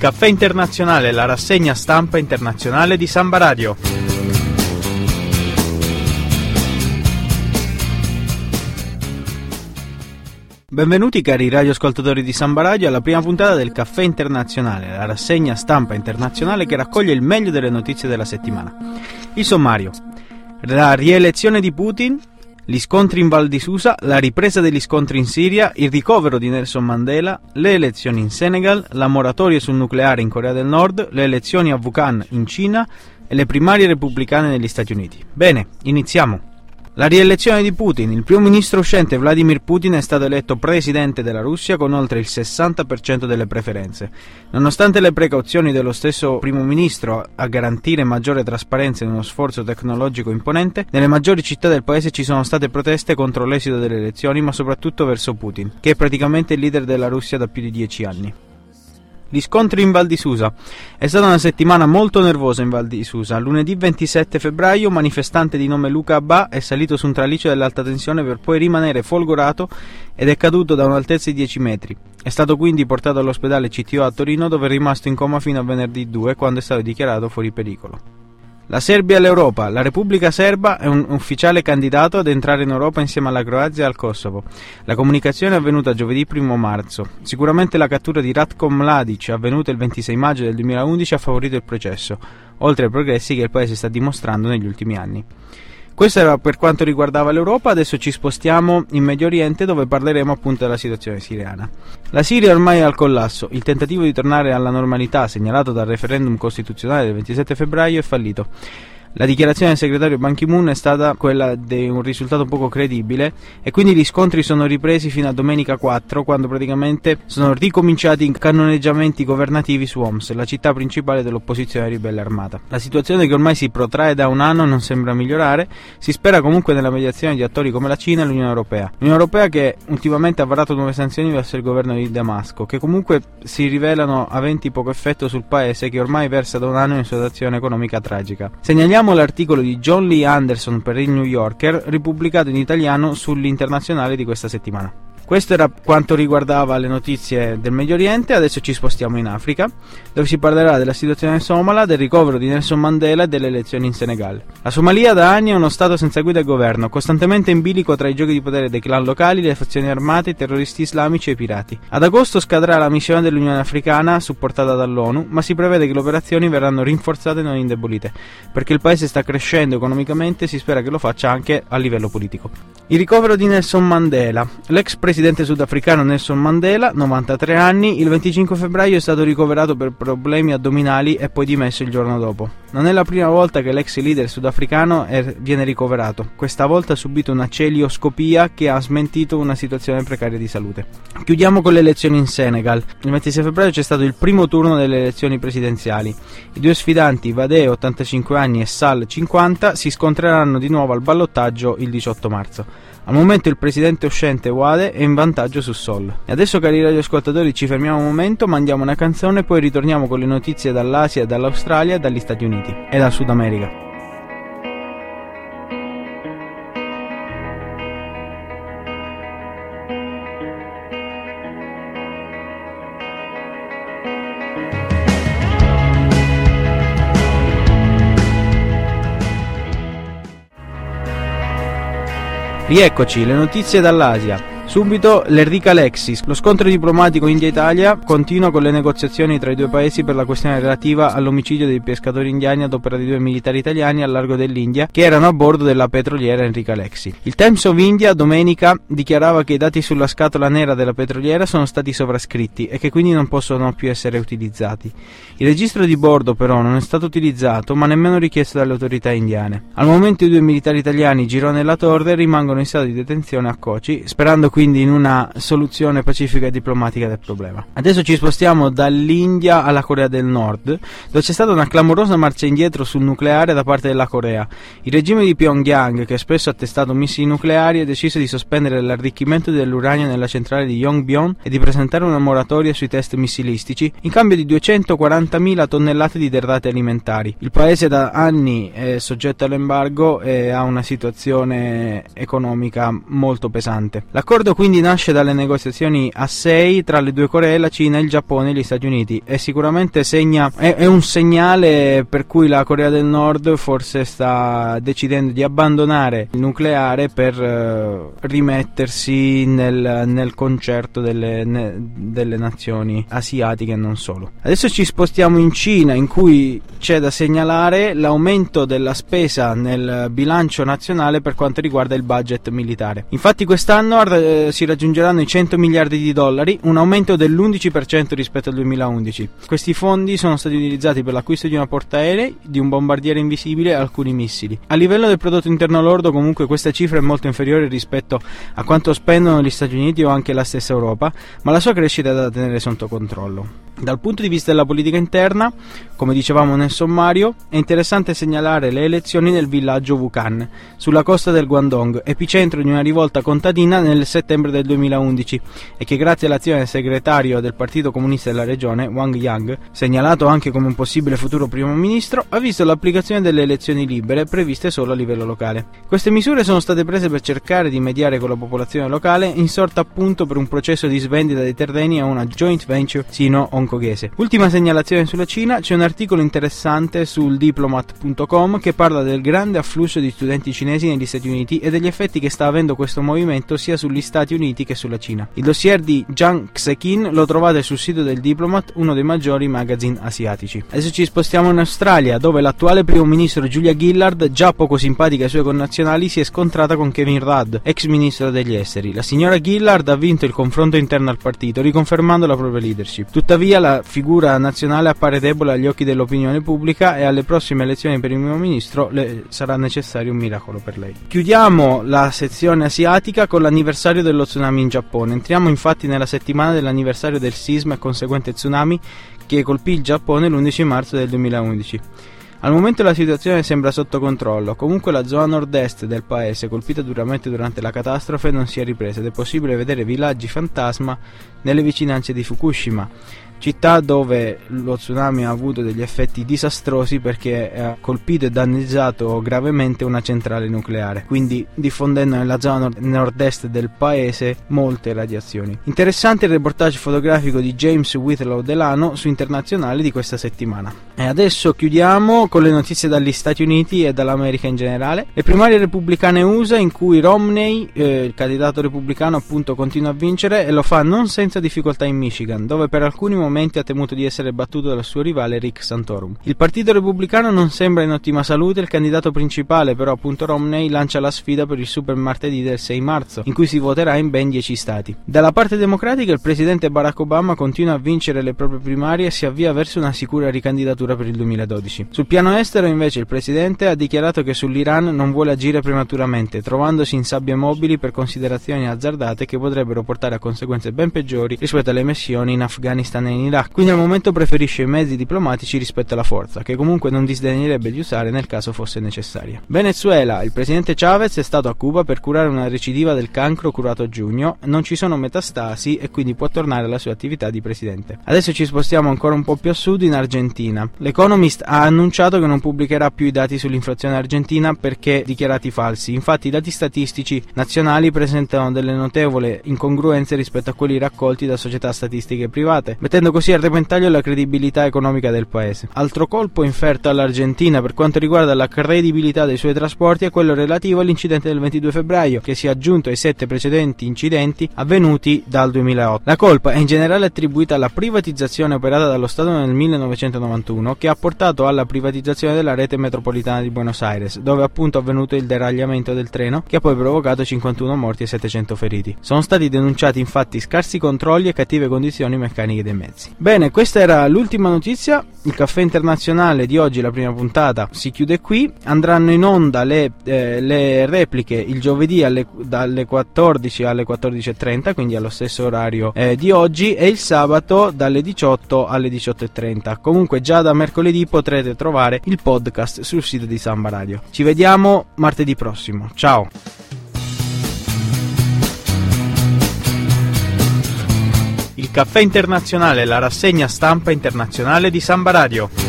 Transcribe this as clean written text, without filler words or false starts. Il Caffè Internazionale, la rassegna stampa internazionale di Samba Radio. Benvenuti cari radioascoltatori di Samba Radio alla prima puntata del Caffè Internazionale, la rassegna stampa internazionale che raccoglie il meglio delle notizie della settimana. Il sommario: la rielezione di Putin, gli scontri in Val di Susa, la ripresa degli scontri in Siria, il ricovero di Nelson Mandela, le elezioni in Senegal, la moratoria sul nucleare in Corea del Nord, le elezioni a Wukan in Cina e le primarie repubblicane negli Stati Uniti. Bene, iniziamo. La rielezione di Putin. Il primo ministro uscente Vladimir Putin è stato eletto presidente della Russia con oltre il 60% delle preferenze. Nonostante le precauzioni dello stesso primo ministro a garantire maggiore trasparenza in uno sforzo tecnologico imponente, nelle maggiori città del paese ci sono state proteste contro l'esito delle elezioni, ma soprattutto verso Putin, che è praticamente il leader della Russia da più di 10 anni. Gli scontri in Val di Susa. È stata una settimana molto nervosa in Val di Susa. Lunedì 27 febbraio un manifestante di nome Luca Abbà è salito su un traliccio dell'alta tensione per poi rimanere folgorato ed è caduto da un'altezza di 10 metri. È stato quindi portato all'ospedale CTO a Torino, dove è rimasto in coma fino a venerdì 2, quando è stato dichiarato fuori pericolo. La Serbia e l'Europa. La Repubblica Serba è un ufficiale candidato ad entrare in Europa insieme alla Croazia e al Kosovo. La comunicazione è avvenuta giovedì 1 marzo. Sicuramente la cattura di Ratko Mladić, avvenuta il 26 maggio del 2011, ha favorito il processo, oltre ai progressi che il paese sta dimostrando negli ultimi anni. Questo era per quanto riguardava l'Europa. Adesso ci spostiamo in Medio Oriente, dove parleremo appunto della situazione siriana. La Siria ormai è al collasso. Il tentativo di tornare alla normalità segnalato dal referendum costituzionale del 27 febbraio è fallito. La dichiarazione del segretario Ban Ki-moon è stata quella di un risultato poco credibile e quindi gli scontri sono ripresi fino a domenica 4, quando praticamente sono ricominciati i cannoneggiamenti governativi su Homs, la città principale dell'opposizione ribelle armata. La situazione, che ormai si protrae da un anno, non sembra migliorare. Si spera comunque nella mediazione di attori come la Cina e l'Unione Europea. L'Unione Europea che ultimamente ha varato nuove sanzioni verso il governo di Damasco, che comunque si rivelano aventi poco effetto sul paese, che ormai versa da un anno in situazione economica tragica. Segnaliamo l'articolo di John Lee Anderson per il New Yorker, ripubblicato in italiano sull'Internazionale di questa settimana. Questo era quanto riguardava le notizie del Medio Oriente. Adesso ci spostiamo in Africa, dove si parlerà della situazione somala, del ricovero di Nelson Mandela e delle elezioni in Senegal. La Somalia da anni è uno stato senza guida e governo, costantemente in bilico tra i giochi di potere dei clan locali, le fazioni armate, i terroristi islamici e i pirati. Ad agosto scadrà la missione dell'Unione Africana supportata dall'ONU, ma si prevede che le operazioni verranno rinforzate e non indebolite, perché il paese sta crescendo economicamente e si spera che lo faccia anche a livello politico. Il ricovero di Nelson Mandela. L'ex presidente sudafricano Nelson Mandela, 93 anni, il 25 febbraio è stato ricoverato per problemi addominali e poi dimesso il giorno dopo. Non è la prima volta che l'ex leader sudafricano viene ricoverato. Questa volta ha subito una celioscopia che ha smentito una situazione precaria di salute. Chiudiamo con le elezioni in Senegal. Il 26 febbraio c'è stato il primo turno delle elezioni presidenziali. I due sfidanti, Wade, 85 anni, e Sal, 50, si scontreranno di nuovo al ballottaggio il 18 marzo. Al momento il presidente uscente Wade è in vantaggio su Sol. E adesso, cari radioascoltatori, ci fermiamo un momento, mandiamo una canzone e poi ritorniamo con le notizie dall'Asia, dall'Australia, dagli Stati Uniti e dal Sud America. Rieccoci, le notizie dall'Asia. Subito l'Enrica Lexis. Lo scontro diplomatico India-Italia continua con le negoziazioni tra i due paesi per la questione relativa all'omicidio dei pescatori indiani ad opera di due militari italiani al largo dell'India che erano a bordo della petroliera Enrica Lexis. Il Times of India domenica dichiarava che i dati sulla scatola nera della petroliera sono stati sovrascritti e che quindi non possono più essere utilizzati. Il registro di bordo però non è stato utilizzato, ma nemmeno richiesto dalle autorità indiane. Al momento i due militari italiani, Girone e Latorre, rimangono in stato di detenzione a Kochi, sperando quindi in una soluzione pacifica e diplomatica del problema. Adesso ci spostiamo dall'India alla Corea del Nord, dove c'è stata una clamorosa marcia indietro sul nucleare da parte della Corea. Il regime di Pyongyang, che spesso ha testato missili nucleari, ha deciso di sospendere l'arricchimento dell'uranio nella centrale di Yongbyon e di presentare una moratoria sui test missilistici in cambio di 240.000 tonnellate di derrate alimentari. Il paese da anni è soggetto all'embargo e ha una situazione economica molto pesante. L'accordo accordo quindi nasce dalle negoziazioni a 6 tra le due Coree, la Cina, il Giappone e gli Stati Uniti, e sicuramente è un segnale per cui la Corea del Nord forse sta decidendo di abbandonare il nucleare per rimettersi nel concerto delle nazioni asiatiche e non solo. Adesso ci spostiamo in Cina, in cui c'è da segnalare l'aumento della spesa nel bilancio nazionale per quanto riguarda il budget militare. Infatti quest'anno si raggiungeranno i 100 miliardi di dollari, un aumento dell'11% rispetto al 2011. Questi fondi sono stati utilizzati per l'acquisto di una portaerei, di un bombardiere invisibile e alcuni missili. A livello del prodotto interno lordo comunque questa cifra è molto inferiore rispetto a quanto spendono gli Stati Uniti o anche la stessa Europa, ma la sua crescita è da tenere sotto controllo. Dal punto di vista della politica interna, come dicevamo nel sommario, è interessante segnalare le elezioni nel villaggio Wukan, sulla costa del Guangdong, epicentro di una rivolta contadina nel settembre del 2011, e che grazie all'azione del segretario del Partito Comunista della regione, Wang Yang, segnalato anche come un possibile futuro primo ministro, ha visto l'applicazione delle elezioni libere previste solo a livello locale. Queste misure sono state prese per cercare di mediare con la popolazione locale, insorta appunto per un processo di svendita dei terreni a una joint venture sino-hong. Ultima segnalazione sulla Cina, c'è un articolo interessante sul diplomat.com che parla del grande afflusso di studenti cinesi negli Stati Uniti e degli effetti che sta avendo questo movimento sia sugli Stati Uniti che sulla Cina. Il dossier di Jiang Xekin lo trovate sul sito del Diplomat, uno dei maggiori magazine asiatici. Adesso ci spostiamo in Australia, dove l'attuale primo ministro Julia Gillard, già poco simpatica ai suoi connazionali, si è scontrata con Kevin Rudd, ex ministro degli esteri. La signora Gillard ha vinto il confronto interno al partito, riconfermando la propria leadership. Tuttavia la figura nazionale appare debole agli occhi dell'opinione pubblica e alle prossime elezioni per il primo ministro sarà necessario un miracolo per lei. Chiudiamo la sezione asiatica con l'anniversario dello tsunami in Giappone. Entriamo infatti nella settimana dell'anniversario del sisma e conseguente tsunami che colpì il Giappone l'11 marzo del 2011. Al momento la situazione sembra sotto controllo, comunque la zona nord-est del paese colpita duramente durante la catastrofe non si è ripresa ed è possibile vedere villaggi fantasma nelle vicinanze di Fukushima, città dove lo tsunami ha avuto degli effetti disastrosi perché ha colpito e danneggiato gravemente una centrale nucleare, quindi diffondendo nella zona nord-est del paese molte radiazioni. Interessante il reportage fotografico di James Whitlow Delano su Internazionale di questa settimana. E adesso chiudiamo con le notizie dagli Stati Uniti e dall'America in generale. Le primarie repubblicane USA, in cui Romney, il candidato repubblicano appunto, continua a vincere e lo fa non senza difficoltà in Michigan, dove per alcuni momenti ha temuto di essere battuto dal suo rivale Rick Santorum. Il partito repubblicano non sembra in ottima salute, il candidato principale però appunto Romney lancia la sfida per il super martedì del 6 marzo in cui si voterà in ben 10 stati. Dalla parte democratica il presidente Barack Obama continua a vincere le proprie primarie e si avvia verso una sicura ricandidatura per il 2012. Sul piano estero invece il presidente ha dichiarato che sull'Iran non vuole agire prematuramente, trovandosi in sabbie mobili per considerazioni azzardate che potrebbero portare a conseguenze ben peggiori rispetto alle missioni in Afghanistan in Iraq, quindi al momento preferisce i mezzi diplomatici rispetto alla forza, che comunque non disdegnerebbe di usare nel caso fosse necessaria. Venezuela, il presidente Chavez è stato a Cuba per curare una recidiva del cancro curato a giugno, non ci sono metastasi e quindi può tornare alla sua attività di presidente. Adesso ci spostiamo ancora un po' più a sud in Argentina. L'Economist ha annunciato che non pubblicherà più i dati sull'inflazione argentina perché dichiarati falsi, infatti i dati statistici nazionali presentano delle notevoli incongruenze rispetto a quelli raccolti da società statistiche private, mettendo così a repentaglio la credibilità economica del paese. Altro colpo inferto all'Argentina per quanto riguarda la credibilità dei suoi trasporti è quello relativo all'incidente del 22 febbraio, che si è aggiunto ai 7 precedenti incidenti avvenuti dal 2008. La colpa è in generale attribuita alla privatizzazione operata dallo Stato nel 1991, che ha portato alla privatizzazione della rete metropolitana di Buenos Aires, dove appunto è avvenuto il deragliamento del treno, che ha poi provocato 51 morti e 700 feriti. Sono stati denunciati infatti scarsi controlli e cattive condizioni meccaniche dei mezzi. Bene, questa era l'ultima notizia. Il Caffè Internazionale di oggi, la prima puntata, si chiude qui. Andranno in onda le repliche il giovedì dalle 14 alle 14.30, quindi allo stesso orario di oggi, e il sabato dalle 18 alle 18.30. Comunque già da mercoledì potrete trovare il podcast sul sito di Samba Radio. Ci vediamo martedì prossimo. Ciao! Il Caffè Internazionale, la rassegna stampa internazionale di Samba Radio.